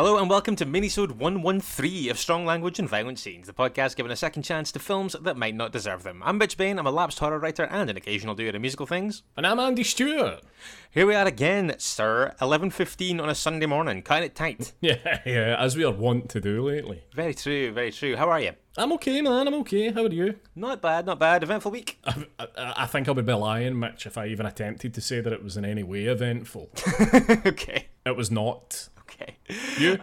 Hello and welcome to Minisode 113 of Strong Language and Violent Scenes, the podcast giving a second chance to films that might not deserve them. I'm Mitch Bain, I'm a lapsed horror writer and an occasional doer of musical things. And I'm Andy Stewart. Here we are again, sir, 11:15 on a Sunday morning, cutting it tight. Yeah, as we are wont to do lately. Very true, very true. How are you? I'm okay, man, I'm okay. How are you? Not bad, not bad. Eventful week. I think I would be lying, Mitch, if I even attempted to say that it was in any way eventful. Okay. It was not. Okay. You?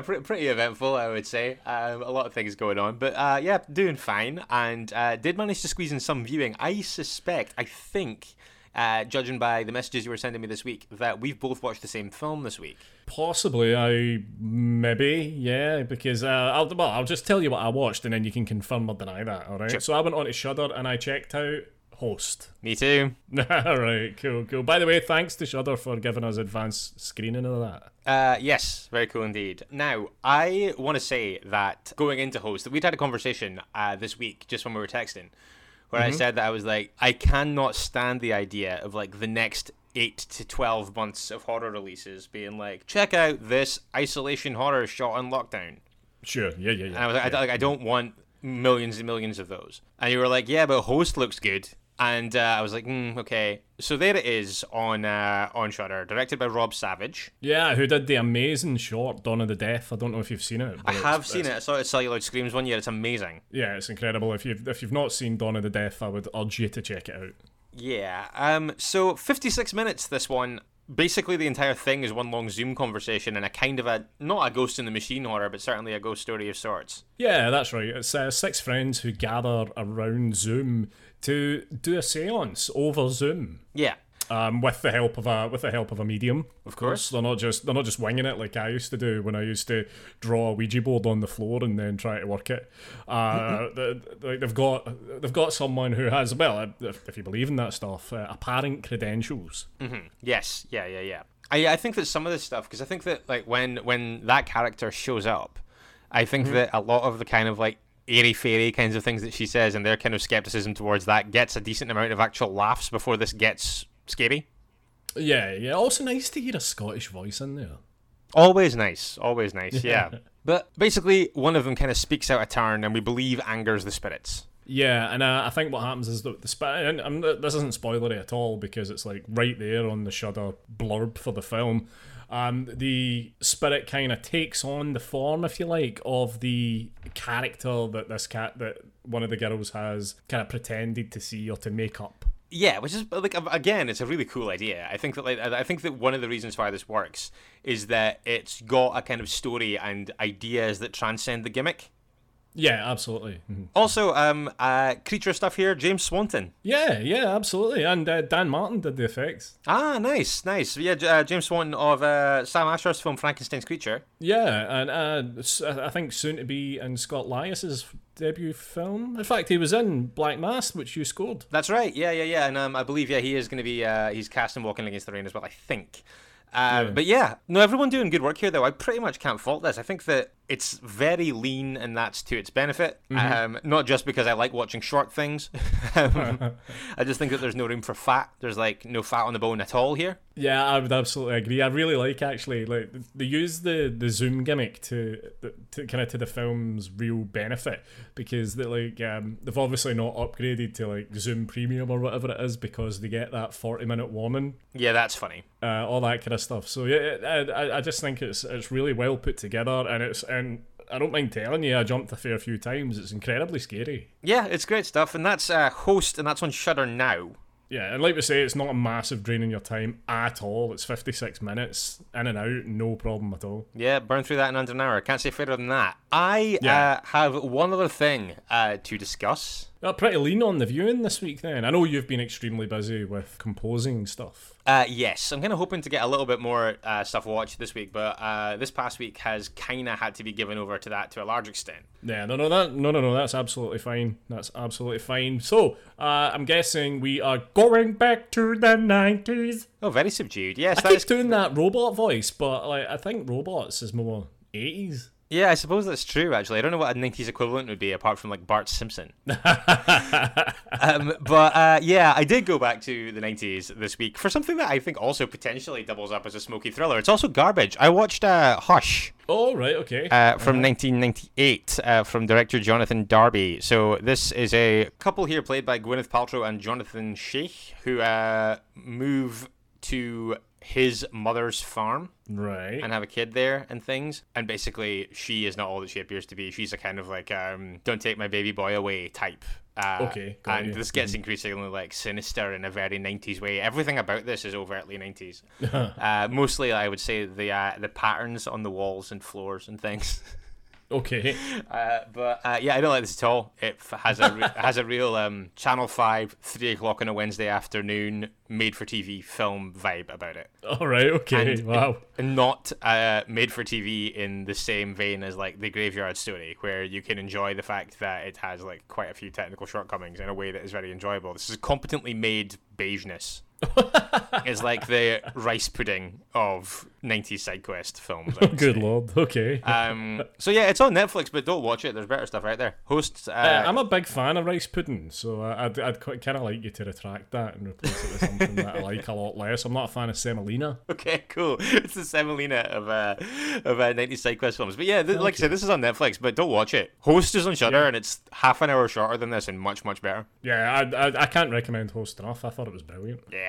Pretty eventful, I would say. A lot of things going on, but doing fine, and did manage to squeeze in some viewing. I think, judging by the messages you were sending me this week, that we've both watched the same film this week. Possibly, because I'll just tell you what I watched, and then you can confirm or deny that, all right? Sure. So I went on to Shudder, and I checked out Host. Me too. Alright, cool. By the way, thanks to Shudder for giving us advanced screening of that. Yes, very cool indeed. Now, I want to say that going into Host, we'd had a conversation this week, just when we were texting, where I said that I was like, I cannot stand the idea of like the next 8 to 12 months of horror releases being like, check out this isolation horror shot on lockdown. Sure, yeah. And I was like, I don't want millions and millions of those. And you were like, yeah, but Host looks good. And I was like, okay. So there it is on Shudder, directed by Rob Savage. Yeah, who did the amazing short, Dawn of the Deaf. I don't know if you've seen it. I have seen it. I saw it at Celluloid Screams one year. It's amazing. Yeah, it's incredible. If you've not seen Dawn of the Deaf, I would urge you to check it out. Yeah. So 56 minutes, this one. Basically, the entire thing is one long Zoom conversation and a kind of not a Ghost in the Machine horror, but certainly a ghost story of sorts. Yeah, that's right. It's six friends who gather around Zoom to do a séance over Zoom. Yeah. With the help of a medium, of course. They're not just winging it like I used to do when I used to draw a Ouija board on the floor and then try to work it. They've got someone who has, well, if you believe in that stuff, apparent credentials. Mm-hmm. Yes, yeah. I think that some of this stuff, because I think that like when that character shows up, I think that a lot of the kind of like airy-fairy kinds of things that she says and their kind of skepticism towards that gets a decent amount of actual laughs before this gets scary. Yeah. Also nice to hear a Scottish voice in there. Always nice, yeah. But basically, one of them kind of speaks out a turn and we believe angers the spirits. Yeah, and I think what happens is that the spirit, and this isn't spoilery at all because it's like right there on the Shudder blurb for the film, the spirit kind of takes on the form, if you like, of the character that one of the girls has kind of pretended to see or to make up. Yeah, which is like, again, it's a really cool idea. I think that one of the reasons why this works is that it's got a kind of story and ideas that transcend the gimmick. Yeah, absolutely. Mm-hmm. Also, creature stuff here, James Swanton. Yeah, absolutely. And Dan Martin did the effects. Ah, nice. Yeah, James Swanton of Sam Asher's film Frankenstein's Creature. Yeah, and I think soon to be in Scott Lias's debut film. In fact, he was in Black Mass, which you scored. That's right, yeah. And I believe, he is going to be, he's cast in Walking Against the Rain as well, I think. But everyone doing good work here though. I pretty much can't fault this. I think that it's very lean and that's to its benefit. Not just because I like watching short things. I just think that there's no room for fat. There's like no fat on the bone at all here. Yeah, I would absolutely agree. I really like they use the Zoom gimmick to kind of to the film's real benefit because they they've obviously not upgraded to like Zoom Premium or whatever it is because they get that 40-minute warning. Yeah, that's funny. All that kind of stuff. So yeah, I just think it's really well put together and I don't mind telling you, I jumped a fair few times. It's incredibly scary. Yeah, it's great stuff, and that's Host, and that's on Shudder now. Yeah, and like we say, it's not a massive drain on your time at all. It's 56 minutes, in and out, no problem at all. Yeah, burn through that in under an hour. Can't say fairer than that. I have one other thing to discuss. Pretty lean on the viewing this week then. I know you've been extremely busy with composing stuff. Yes, I'm kind of hoping to get a little bit more stuff watched this week, but this past week has kind of had to be given over to that to a large extent. Yeah, no, that's absolutely fine. So, I'm guessing we are going back to the 90s. Oh, very subdued, yes. I keep doing that robot voice, but like I think robots is more 80s. Yeah, I suppose that's true, actually. I don't know what a 90s equivalent would be, apart from, like, Bart Simpson. But I did go back to the 90s this week for something that I think also potentially doubles up as a smoky thriller. It's also garbage. I watched Hush. Oh, right, okay. From 1998, from director Jonathan Darby. So this is a couple here played by Gwyneth Paltrow and Jonathon Schaech, who move to his mother's farm, right, and have a kid there and things, and basically she is not all that she appears to be. She's a kind of like don't take my baby boy away type. This gets increasingly like sinister in a very 90s way. Everything about this is overtly 90s. Mostly I would say the patterns on the walls and floors and things. Okay. But I don't like this at all. It has a real Channel 5, 3 o'clock on a Wednesday afternoon, made-for-TV film vibe about it. All right, okay, and wow. And not made-for-TV in the same vein as, like, The Graveyard Story, where you can enjoy the fact that it has, like, quite a few technical shortcomings in a way that is very enjoyable. This is competently made beigeness. It's like the rice pudding of 90s side quest films. Good lord, okay. So yeah, it's on Netflix, but don't watch it. There's better stuff out there. Hosts. I'm a big fan of rice pudding, so I'd kind of like you to retract that and replace it with something that I like a lot less. I'm not a fan of semolina. Okay, cool. It's the semolina of 90s side quest films. But yeah, like I said, this is on Netflix, but don't watch it. Host is on Shudder, and it's half an hour shorter than this and much, much better. Yeah, I can't recommend Host enough. I thought it was brilliant. Yeah.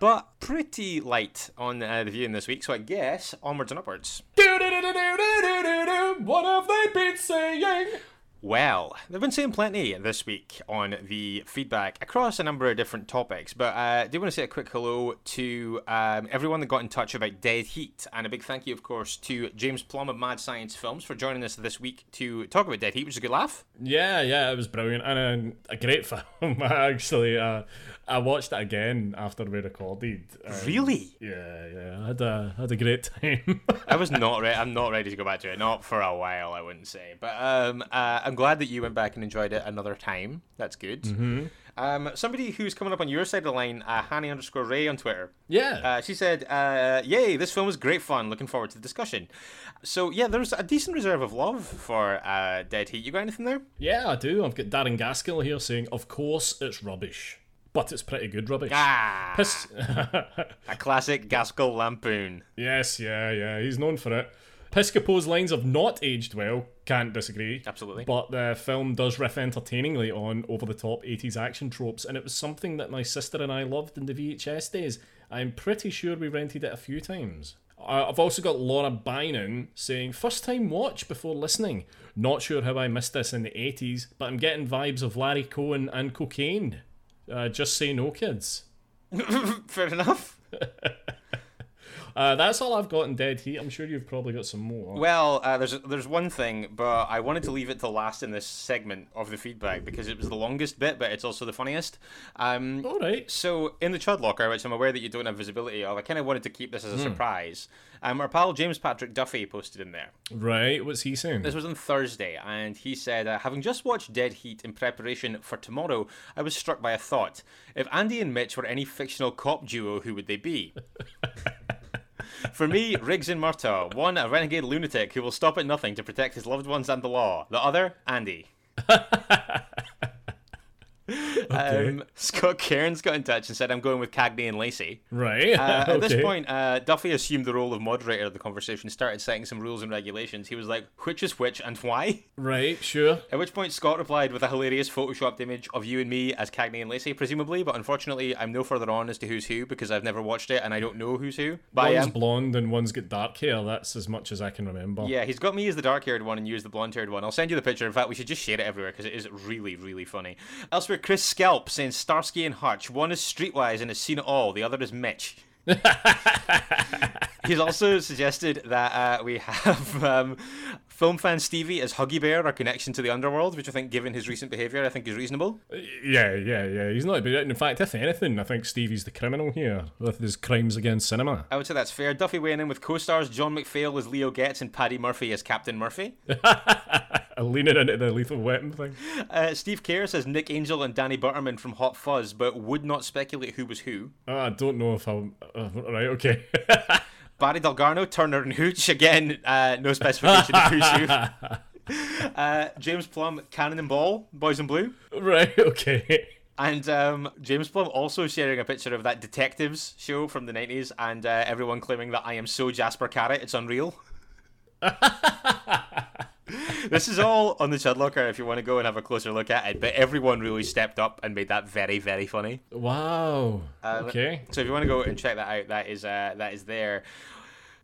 But pretty light on the viewing this week, so I guess onwards and upwards. What have they been saying? Well, they've been saying plenty this week on the feedback across a number of different topics, but I do want to say a quick hello to everyone that got in touch about Dead Heat, and a big thank you, of course, to James Plum of Mad Science Films for joining us this week to talk about Dead Heat, which is a good laugh. Yeah, it was brilliant, and a great film, actually. I watched it again after we recorded. Really? Yeah, I had a great time. I'm not ready to go back to it, not for a while, I wouldn't say, but I'm glad that you went back and enjoyed it another time. That's good. Mm-hmm. Somebody who's coming up on your side of the line, Hanny_Ray on Twitter. Yeah. She said, yay, this film was great fun. Looking forward to the discussion. So, yeah, there's a decent reserve of love for Dead Heat. You got anything there? Yeah, I do. I've got Darren Gaskell here saying, of course, it's rubbish. But it's pretty good rubbish. Ah, a classic Gaskell lampoon. Yes, yeah. He's known for it. Piscopo's lines have not aged well, can't disagree. Absolutely. But the film does riff entertainingly on over-the-top 80s action tropes, and it was something that my sister and I loved in the VHS days. I'm pretty sure we rented it a few times. I've also got Laura Bynum saying, first time watch before listening. Not sure how I missed this in the 80s, but I'm getting vibes of Larry Cohen and cocaine. Just say no, kids. Fair enough. That's all I've got in Dead Heat. I'm sure you've probably got some more. Well, there's one thing, but I wanted to leave it to last in this segment of the feedback because it was the longest bit, but it's also the funniest. All right. So in the Chud Locker, which I'm aware that you don't have visibility of, I kind of wanted to keep this as a surprise. Our pal James Patrick Duffy posted in there. Right, what's he saying? This was on Thursday, and he said, having just watched Dead Heat in preparation for tomorrow, I was struck by a thought. If Andy and Mitch were any fictional cop duo, who would they be? For me, Riggs and Murtaugh. One, a renegade lunatic who will stop at nothing to protect his loved ones and the law. The other, Andy. Okay. Scott Cairns got in touch and said, I'm going with Cagney and Lacey. Right. Okay. At this point, Duffy assumed the role of moderator of the conversation, started setting some rules and regulations. He was like, which is which and why? Right, sure. At which point, Scott replied with a hilarious photoshopped image of you and me as Cagney and Lacey, presumably, but unfortunately, I'm no further on as to who's who because I've never watched it and I don't know who's who. But one's blonde and one's got dark hair. That's as much as I can remember. Yeah, he's got me as the dark-haired one and you as the blonde-haired one. I'll send you the picture. In fact, we should just share it everywhere because it is really, really funny. Elsewhere, Chris Skelp saying Starsky and Hutch. One is streetwise and has seen it all. The other is Mitch. He's also suggested that we have Film fan Stevie is Huggy Bear a connection to the underworld, which I think, given his recent behaviour, I think is reasonable. Yeah. He's not. But in fact, if anything, I think Stevie's the criminal here with his crimes against cinema. I would say that's fair. Duffy weighing in with co-stars John McPhail as Leo Getz and Paddy Murphy as Captain Murphy. Leaning into the Lethal Weapon thing. Steve Kerr says Nick Angel and Danny Butterman from Hot Fuzz, but would not speculate who was who. I don't know if I'm... right, okay. Barry Delgano, Turner and Hooch. Again, no specification of who's who. James Plum, Cannonball, Boys in Blue. Right, okay. And James Plum also sharing a picture of that Detectives show from the 90s and everyone claiming that I am so Jasper Carrot, it's unreal. This is all on the Chudlocker if you want to go and have a closer look at it, but everyone really stepped up and made that very, very funny. Wow. Okay. So if you want to go and check that out, that is there.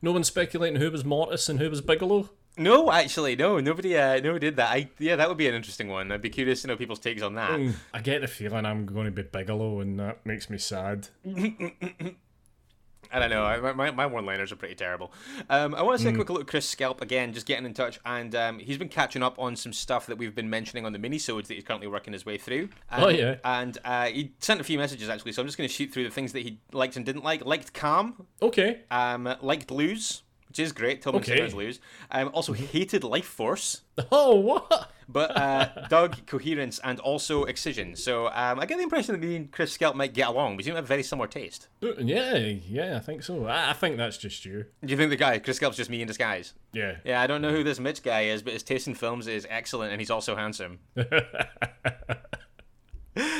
No one's speculating who was Mortis and who was Bigelow? No, actually, no. Nobody did that. That would be an interesting one. I'd be curious to know people's takes on that. I get the feeling I'm going to be Bigelow, and that makes me sad. I don't know. My one-liners are pretty terrible. I want to say a quick look at Chris Skelp again, just getting in touch, and he's been catching up on some stuff that we've been mentioning on the minisodes that he's currently working his way through. And he sent a few messages, actually, so I'm just going to shoot through the things that he liked and didn't like. Liked Calm. Okay. Liked Lose, which is great. Tillman's Lose. Also hated Life Force. Oh, what? But Doug, Coherence, and also Excision. So I get the impression that me and Chris Skelp might get along. We seem to have very similar taste. Yeah, I think so. I think that's just you. Do you think the guy, Chris Skelp's just me in disguise? Yeah. Yeah, I don't know who this Mitch guy is, but his taste in films is excellent, and he's also handsome.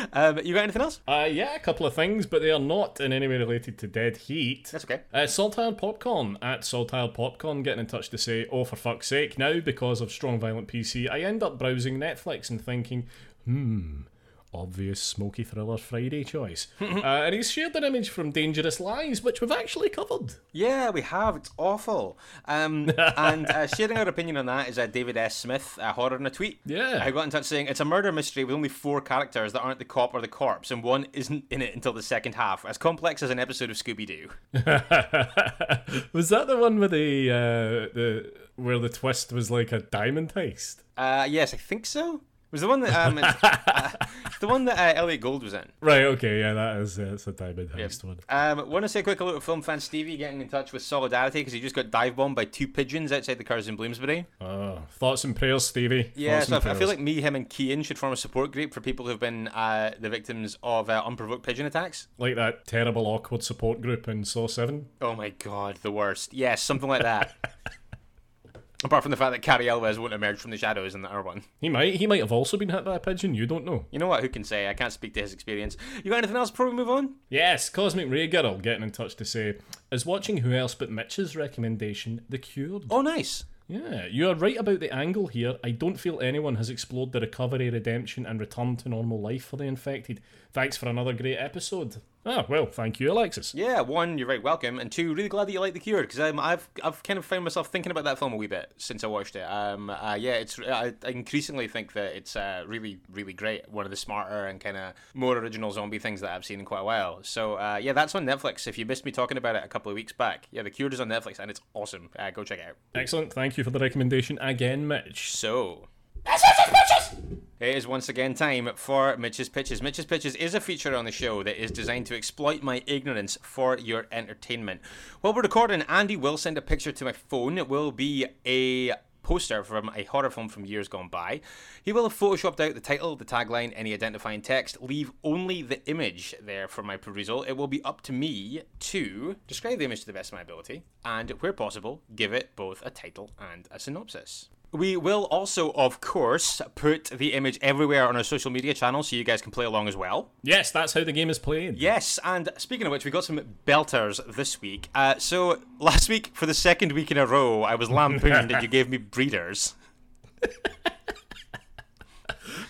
You got anything else? Yeah, a couple of things, but they are not in any way related to Dead Heat. That's okay. Saltire Popcorn, at Saltire Popcorn, getting in touch to say, oh, for fuck's sake, now because of Strong Violent PC, I end up browsing Netflix and thinking, obvious smoky thriller Friday choice. And he's shared an image from Dangerous Lies, which we've actually covered. Yeah, we have. It's awful. And sharing our opinion on that is David S. Smith, Horror in a Tweet. Yeah. I got in touch saying, it's a murder mystery with only 4 characters that aren't the cop or the corpse, and one isn't in it until the second half. As complex as an episode of Scooby-Doo. Was that the one with the where the twist was like a diamond heist? Yes, I think so. It was the one that Elliot Gould was in. Right, okay, yeah, that is that's a diamond heist one. Want to say a quick hello to film fan Stevie getting in touch with Solidarity because he just got dive bombed by 2 pigeons outside the cars in Bloomsbury. Thoughts and prayers, Stevie. Yeah, so I feel like me, him, and Kean should form a support group for people who've been the victims of unprovoked pigeon attacks. Like that terrible, awkward support group in Saw 7. Oh my god, the worst. Yes, something like that. Apart from the fact that Cary Elwes won't emerge from the shadows in the other one. He might have also been hit by a pigeon, you don't know. You know what, who can say? I can't speak to his experience. You got anything else before we move on? Yes, Cosmic Ray Girl getting in touch to say, is watching who else but Mitch's recommendation, The Cured. Oh, nice. Yeah, you are right about the angle here. I don't feel anyone has explored the recovery, redemption, and return to normal life for the infected. Thanks for another great episode. Ah, well, thank you, Alexis. Yeah, 1, you're right, welcome, and 2, really glad that you like The Cure, because I've kind of found myself thinking about that film a wee bit since I watched it. I increasingly think that it's really, really great. One of the smarter and kind of more original zombie things that I've seen in quite a while. So, yeah, that's on Netflix. If you missed me talking about it a couple of weeks back, yeah, The Cure is on Netflix, and it's awesome. Go check it out. Excellent. Thank you for the recommendation again, Mitch. So... That's it, bitches! It is once again time for Mitch's Pitches. Mitch's Pitches is a feature on the show that is designed to exploit my ignorance for your entertainment. While we're recording, Andy will send a picture to my phone. It will be a poster from a horror film from years gone by. He will have photoshopped out the title, the tagline, any identifying text. Leave only the image there for my perusal. It will be up to me to describe the image to the best of my ability and, where possible, give it both a title and a synopsis. We will also, of course, put the image everywhere on our social media channels so you guys can play along as well. Yes, that's how the game is played. Yes, and speaking of which, we got some belters this week. So last week, for the second week in a row, I was lampooned and you gave me breeders.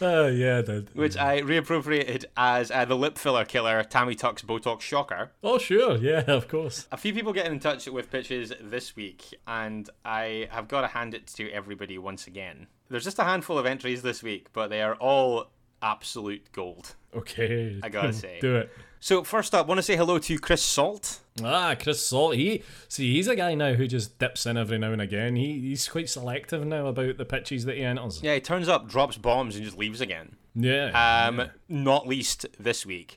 Oh, yeah, I did. Which I reappropriated as the lip filler killer, Tammy Tuck's Botox Shocker. Oh, sure, yeah, of course. A few people getting in touch with pitches this week, and I have got to hand it to everybody once again. There's just a handful of entries this week, but they are all absolute gold. Okay. I gotta say. Do it. So, first up, want to say hello to Chris Salt. Ah, Chris Salt. He's a guy now who just dips in every now and again. He's quite selective now about the pitches that he enters. Yeah, he turns up, drops bombs, and just leaves again. Yeah. Not least this week,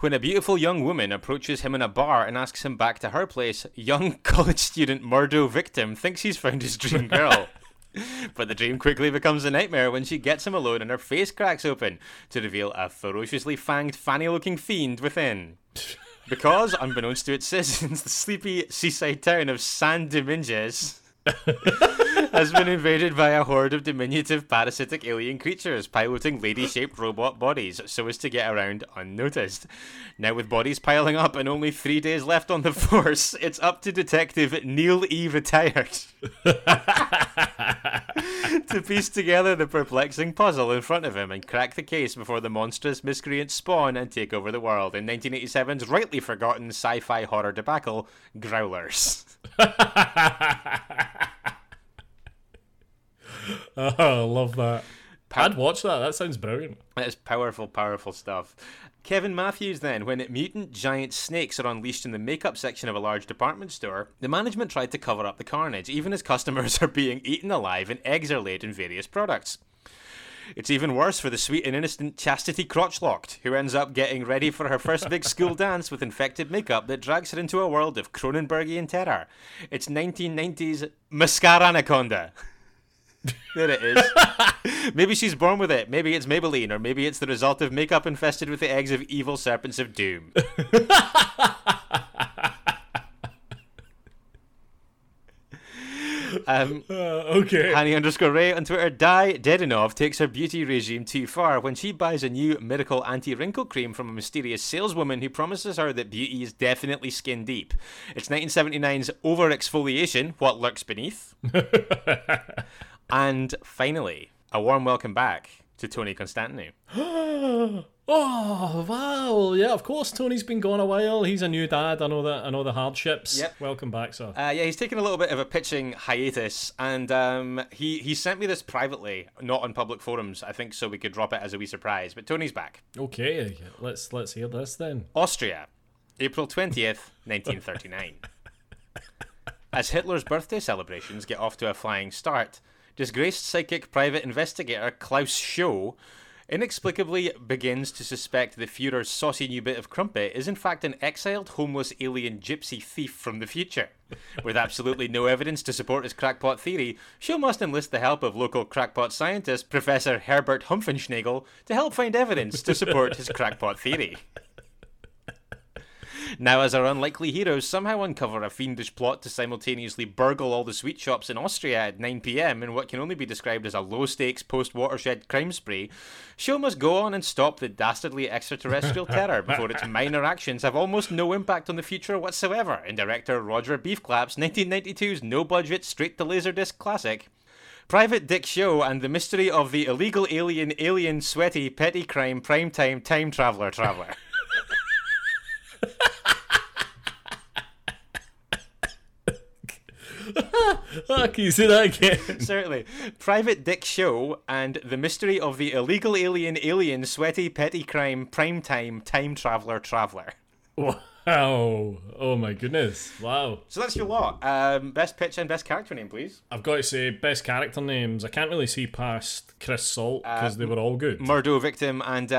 when a beautiful young woman approaches him in a bar and asks him back to her place, young college student murder victim thinks he's found his dream girl. But the dream quickly becomes a nightmare when she gets him alone and her face cracks open to reveal a ferociously fanged, fanny-looking fiend within. Because, unbeknownst to its citizens, the sleepy seaside town of San Dominguez has been invaded by a horde of diminutive parasitic alien creatures piloting lady-shaped robot bodies so as to get around unnoticed. Now with bodies piling up and only 3 days left on the force, it's up to Detective Neil E. Retired to piece together the perplexing puzzle in front of him and crack the case before the monstrous miscreants spawn and take over the world in 1987's rightly forgotten sci-fi horror debacle, Growlers. Oh, I love that. I'd watch that. That sounds brilliant. That is powerful, powerful stuff. Kevin Matthews then, when mutant giant snakes are unleashed in the makeup section of a large department store, the management tried to cover up the carnage, even as customers are being eaten alive and eggs are laid in various products. It's even worse for the sweet and innocent Chastity Crotchlocked, who ends up getting ready for her first big school dance with infected makeup that drags her into a world of Cronenbergian terror. It's 1990s Mascara Anaconda. There it is. Maybe she's born with it. Maybe it's Maybelline, or maybe it's the result of makeup infested with the eggs of evil serpents of doom. Okay. Hanny_Ray on Twitter. Di Dedinov takes her beauty regime too far when she buys a new medical anti-wrinkle cream from a mysterious saleswoman who promises her that beauty is definitely skin deep. It's 1979's Over-Exfoliation, What Lurks Beneath. And finally, a warm welcome back to Tony Constantino. Oh, wow. Yeah, of course, Tony's been gone a while. He's a new dad. I know the hardships. Yep. Welcome back, sir. Yeah, he's taken a little bit of a pitching hiatus, and he sent me this privately, not on public forums, I think, so we could drop it as a wee surprise. But Tony's back. Okay, let's hear this then. Austria, April 20th, 1939. As Hitler's birthday celebrations get off to a flying start, disgraced psychic private investigator Klaus Schou inexplicably begins to suspect the Führer's saucy new bit of crumpet is in fact an exiled, homeless alien gypsy thief from the future. With absolutely no evidence to support his crackpot theory, Schou must enlist the help of local crackpot scientist Professor Herbert Humpfenschnagel to help find evidence to support his crackpot theory. Now, as our unlikely heroes somehow uncover a fiendish plot to simultaneously burgle all the sweet shops in Austria at 9 p.m. in what can only be described as a low-stakes post-watershed crime spree, Schou must go on and stop the dastardly extraterrestrial terror before its minor actions have almost no impact on the future whatsoever in director Roger Beefclap's 1992's no-budget, straight-to-laserdisc classic, Private Dick Schou and the Mystery of the Illegal Alien Sweaty Petty Crime Primetime Time Traveler. Can you say that again? Certainly. Private Dick Schou and the Mystery of the Illegal Alien Sweaty Petty Crime Primetime Time Traveler. Wow. Oh my goodness. Wow. So that's your lot. Best pitch and best character name, please. I've got to say, best character names, I can't really see past Chris Salt because they were all good. Murdo Victim and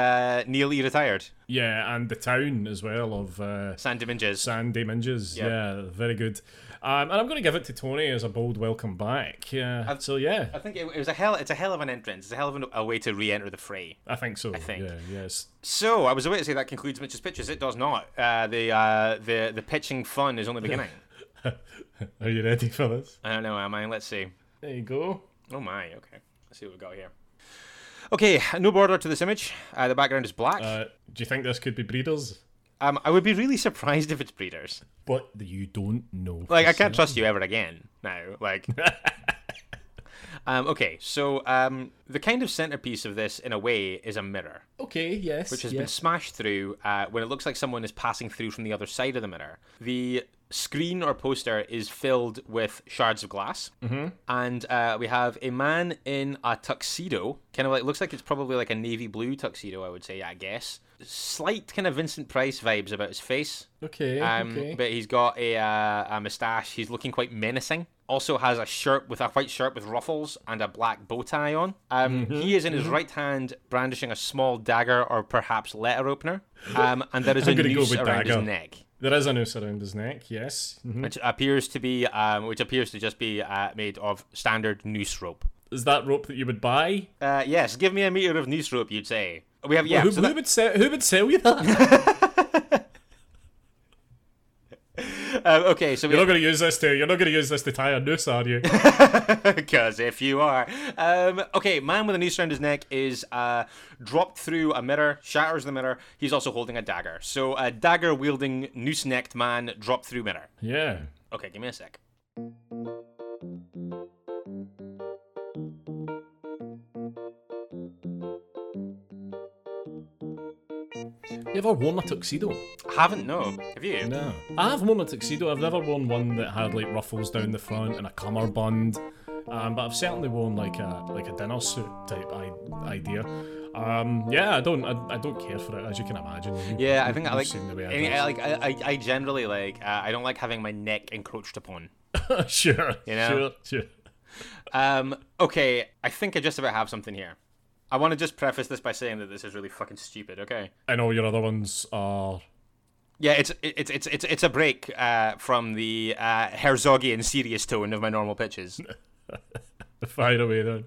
Neil E. Retired. Yeah, and the town as well of San Dominguez. San Dominguez, yep. Yeah, very good. And I'm going to give it to Tony as a bold welcome back. Yeah. I think it was a hell of an entrance. It's a hell of a way to re-enter the fray. I think so. I think. Yeah, yes. So I was about to say that concludes Mitch's pitches. It does not. The pitching fun is only beginning. Are you ready for this? I don't know. Am I? Let's see. There you go. Oh my. Okay. Let's see what we got here. Okay. No border to this image. The background is black. Do you think this could be Breeders? I would be really surprised if it's Breeders. But you don't know. Like, I can't trust you ever again now. Like, okay, so the kind of centerpiece of this, in a way, is a mirror. Okay, yes. Which has been smashed through when it looks like someone is passing through from the other side of the mirror. The screen or poster is filled with shards of glass, and we have a man in a tuxedo. Kind of like, looks like it's probably like a navy blue tuxedo, I would say, I guess. slight kind of Vincent Price vibes about his face. Okay. But he's got a moustache. He's looking quite menacing. Also has a white shirt with ruffles and a black bow tie on. He is in his right hand brandishing a small dagger or perhaps letter opener. And there is a noose around his neck. There is a noose around his neck, yes. Mm-hmm. Which appears to just be made of standard noose rope. Is that rope that you would buy? Yes, give me a meter of noose rope, you'd say. We have, yeah. Well, who would sell you that? Okay, so you're not going to use this to tie a noose, are you? Because if you are, okay, man with a noose around his neck is dropped through a mirror, shatters the mirror. He's also holding a dagger. So a dagger-wielding, noose-necked man dropped through mirror. Yeah. Okay, give me a sec. You ever worn a tuxedo? I haven't, no. Have you? No. I have worn a tuxedo. I've never worn one that had like ruffles down the front and a cummerbund. But I've certainly worn like a dinner suit type idea. I don't care for it, as you can imagine. I think I like. I generally like. I don't like having my neck encroached upon. Sure. You know? Sure. Okay. I think I just about have something here. I want to just preface this by saying that this is really fucking stupid, okay? I know your other ones are... Yeah, it's a break from the Herzogian serious tone of my normal pitches. Fire away, then.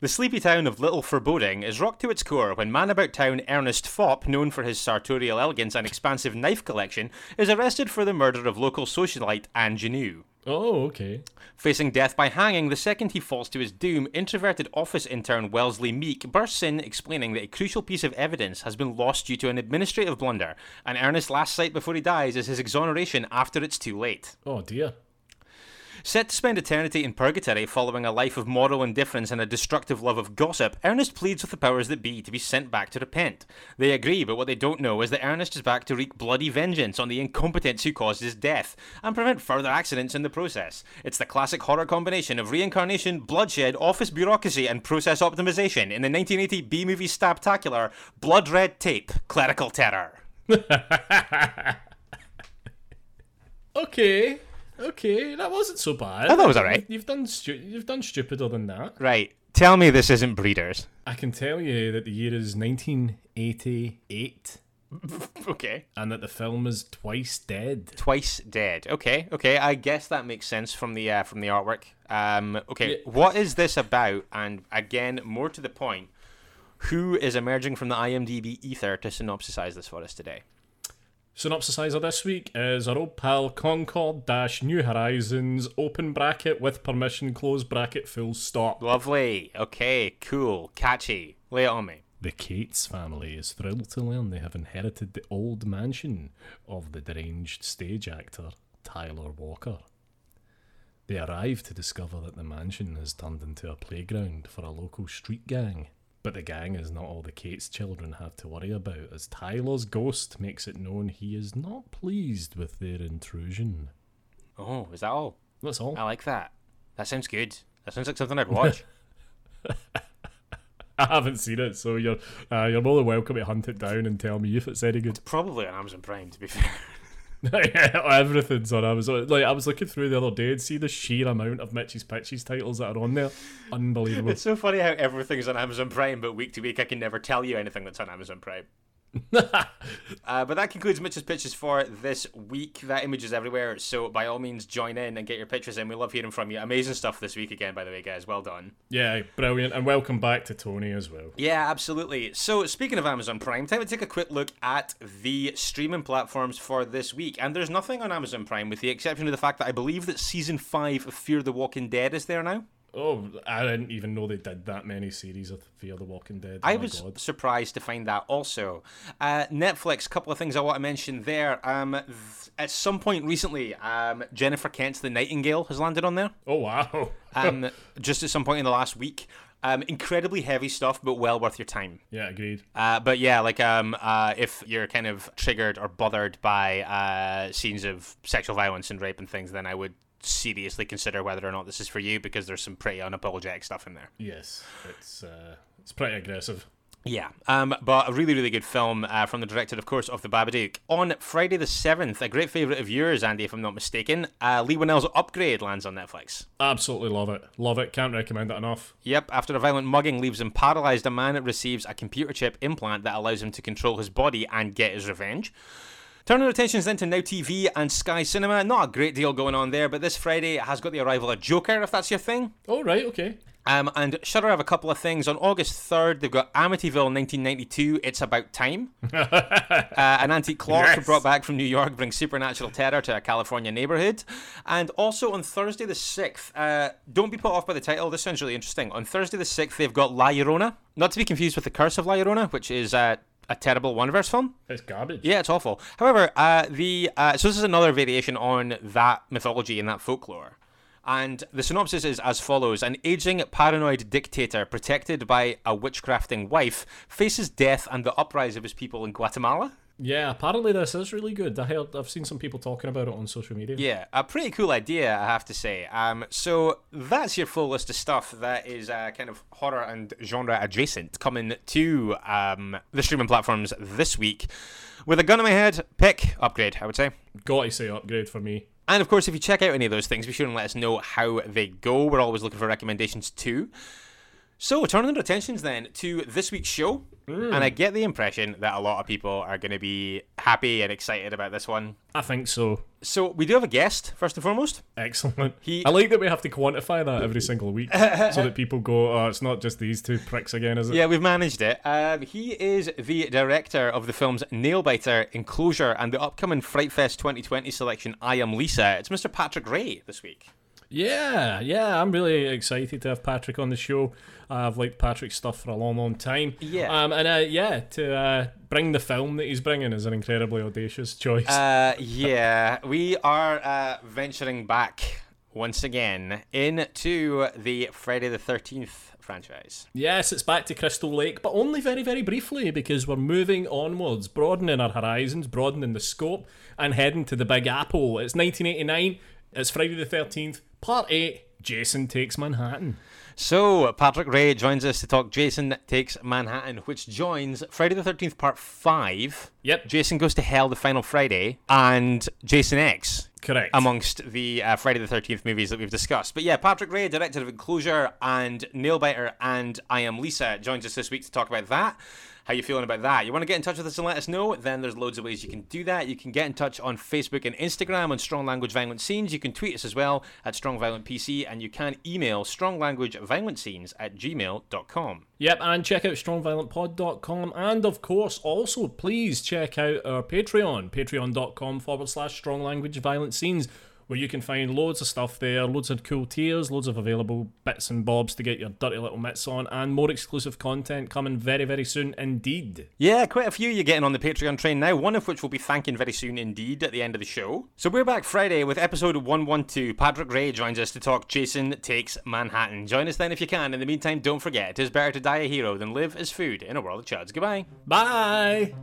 The sleepy town of Little Foreboding is rocked to its core when man about town Ernest Fopp, known for his sartorial elegance and expansive knife collection, is arrested for the murder of local socialite Anne Janeau. Oh, okay. Facing death by hanging, the second he falls to his doom, introverted office intern Wellesley Meek bursts in, explaining that a crucial piece of evidence has been lost due to an administrative blunder, and Ernest's last sight before he dies is his exoneration after it's too late. Oh, dear. Set to spend eternity in purgatory following a life of moral indifference and a destructive love of gossip, Ernest pleads with the powers that be to be sent back to repent. They agree, but what they don't know is that Ernest is back to wreak bloody vengeance on the incompetents who caused his death, and prevent further accidents in the process. It's the classic horror combination of reincarnation, bloodshed, office bureaucracy, and process optimization in the 1980 B-movie Stabtacular, Blood Red Tape, Clerical Terror. Okay, that wasn't so bad. Oh, that was alright. You've done stupider than that. Right. Tell me this isn't Breeders. I can tell you that the year is 1988. Okay. And that the film is Twice Dead. Twice Dead. Okay. I guess that makes sense from the artwork. Okay. Yeah. What is this about? And again, more to the point, who is emerging from the IMDb ether to synopsisize this for us today? Synopsisizer this week is our old pal Concord-New Horizons, open bracket with permission, close bracket, full stop. Lovely. Okay, cool. Catchy. Lay it on me. The Cates family is thrilled to learn they have inherited the old mansion of the deranged stage actor Tyler Walker. They arrive to discover that the mansion has turned into a playground for a local street gang. But the gang is not all the Kate's children have to worry about, as Tyler's ghost makes it known he is not pleased with their intrusion. Oh, is that all? That's all. I like that. That sounds good. That sounds like something I'd watch. I haven't seen it, so you're more than welcome to hunt it down and tell me if it's any good. It's probably on Amazon Prime, to be fair. Everything's on Amazon. Like, I was looking through the other day and see the sheer amount of Mitch's Pitches titles that are on there. Unbelievable. It's so funny how everything's on Amazon Prime, but week to week I can never tell you anything that's on Amazon Prime. But that concludes Mitch's Pitches for this week. That image is everywhere, so by all means join in and get your pictures in. We love hearing from you. Amazing stuff this week again, by the way, guys. Well done. Yeah, brilliant. And welcome back to Tony as well. Yeah, absolutely. So speaking of Amazon Prime, time to take a quick look at the streaming platforms for this week. And there's nothing on Amazon Prime with the exception of the fact that I believe that season 5 of Fear the Walking Dead is there now. Oh, I didn't even know they did that many series of Fear the Walking Dead. Oh, I was surprised to find that also. Netflix, a couple of things I want to mention there. At some point recently, Jennifer Kent's The Nightingale has landed on there. Oh, wow. Just at some point in the last week. Incredibly heavy stuff, but well worth your time. Yeah, agreed. But yeah, like if you're kind of triggered or bothered by scenes of sexual violence and rape and things, then I would seriously consider whether or not this is for you, because there's some pretty unapologetic stuff in there. Yes, it's pretty aggressive. Yeah, but a really, really good film from the director, of course, of The Babadook. On Friday the 7th, a great favourite of yours, Andy, if I'm not mistaken, Lee Winnell's Upgrade lands on Netflix. Absolutely love it. Love it. Can't recommend it enough. Yep. After a violent mugging leaves him paralysed, a man receives a computer chip implant that allows him to control his body and get his revenge. Turning our attentions then to Now TV and Sky Cinema. Not a great deal going on there, but this Friday has got the arrival of Joker, if that's your thing. Oh, right, okay. And Shudder have a couple of things. On August 3rd, they've got Amityville 1992, It's About Time. An antique clock brought back from New York brings supernatural terror to a California neighborhood. And also on Thursday the 6th, don't be put off by the title, this sounds really interesting. On Thursday the 6th, they've got La Llorona. Not to be confused with The Curse of La Llorona, which is a terrible one-verse film. It's garbage. Yeah, it's awful. However, so this is another variation on that mythology and that folklore. And the synopsis is as follows. An aging, paranoid dictator, protected by a witchcrafting wife, faces death and the uprising of his people in Guatemala. Yeah, apparently this is really good. I've seen some people talking about it on social media. Yeah, a pretty cool idea, I have to say. So that's your full list of stuff that is kind of horror and genre adjacent coming to the streaming platforms this week. With a gun in my head, pick Upgrade, I would say. Gotta say Upgrade for me. And of course, if you check out any of those things, be sure and let us know how they go. We're always looking for recommendations too. So, turning our attentions then to this week's show, and I get the impression that a lot of people are going to be happy and excited about this one. I think so. So, we do have a guest, first and foremost. Excellent. I like that we have to quantify that every single week so that people go, oh, it's not just these two pricks again, is it? Yeah, we've managed it. He is the director of the films Nailbiter, Enclosure, and the upcoming Fright Fest 2020 selection, I Am Lisa. It's Mr. Patrick Ray this week. Yeah, I'm really excited to have Patrick on the show. I've liked Patrick's stuff for a long, long time. Yeah. To bring the film that he's bringing is an incredibly audacious choice. We are venturing back once again into the Friday the 13th franchise. Yes, it's back to Crystal Lake, but only very, very briefly, because we're moving onwards, broadening our horizons, broadening the scope, and heading to the Big Apple. It's 1989. It's Friday the 13th, Part 8, Jason Takes Manhattan. So, Patrick Ray joins us to talk Jason Takes Manhattan, which joins Friday the 13th, Part 5. Yep. Jason Goes to Hell, The Final Friday, and Jason X. Correct. Amongst the Friday the 13th movies that we've discussed. But yeah, Patrick Ray, director of Enclosure and Nailbiter and I Am Lisa, joins us this week to talk about that. How you feeling about that? You want to get in touch with us and let us know? Then there's loads of ways you can do that. You can get in touch on Facebook and Instagram on Strong Language Violent Scenes. You can tweet us as well at Strong Violent PC, and you can email stronglanguageviolentscenes@gmail.com. Yep, and check out strongviolentpod.com, and of course also please check out our Patreon, patreon.com/stronglanguageviolentscenes, where you can find loads of stuff there, loads of cool tiers, loads of available bits and bobs to get your dirty little mitts on, and more exclusive content coming very, very soon indeed. Yeah, quite a few you're getting on the Patreon train now, one of which we'll be thanking very soon indeed at the end of the show. So we're back Friday with episode 112. Patrick Ray joins us to talk Jason Takes Manhattan. Join us then if you can. In the meantime, don't forget, it is better to die a hero than live as food in a world of chuds. Goodbye. Bye.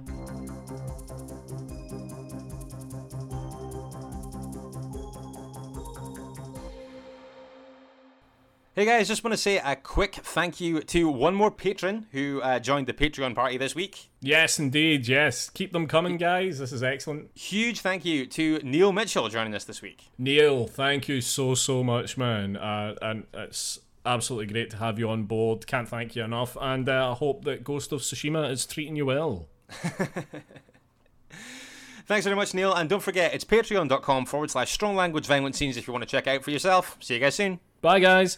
Hey guys, just want to say a quick thank you to one more patron who joined the Patreon party this week. Yes, indeed, yes. Keep them coming, guys. This is excellent. Huge thank you to Neil Mitchell joining us this week. Neil, thank you so, so much, man. And it's absolutely great to have you on board. Can't thank you enough. And I hope that Ghost of Tsushima is treating you well. Thanks very much, Neil. And don't forget, it's patreon.com/stronglanguageviolentscenes if you want to check out for yourself. See you guys soon. Bye, guys.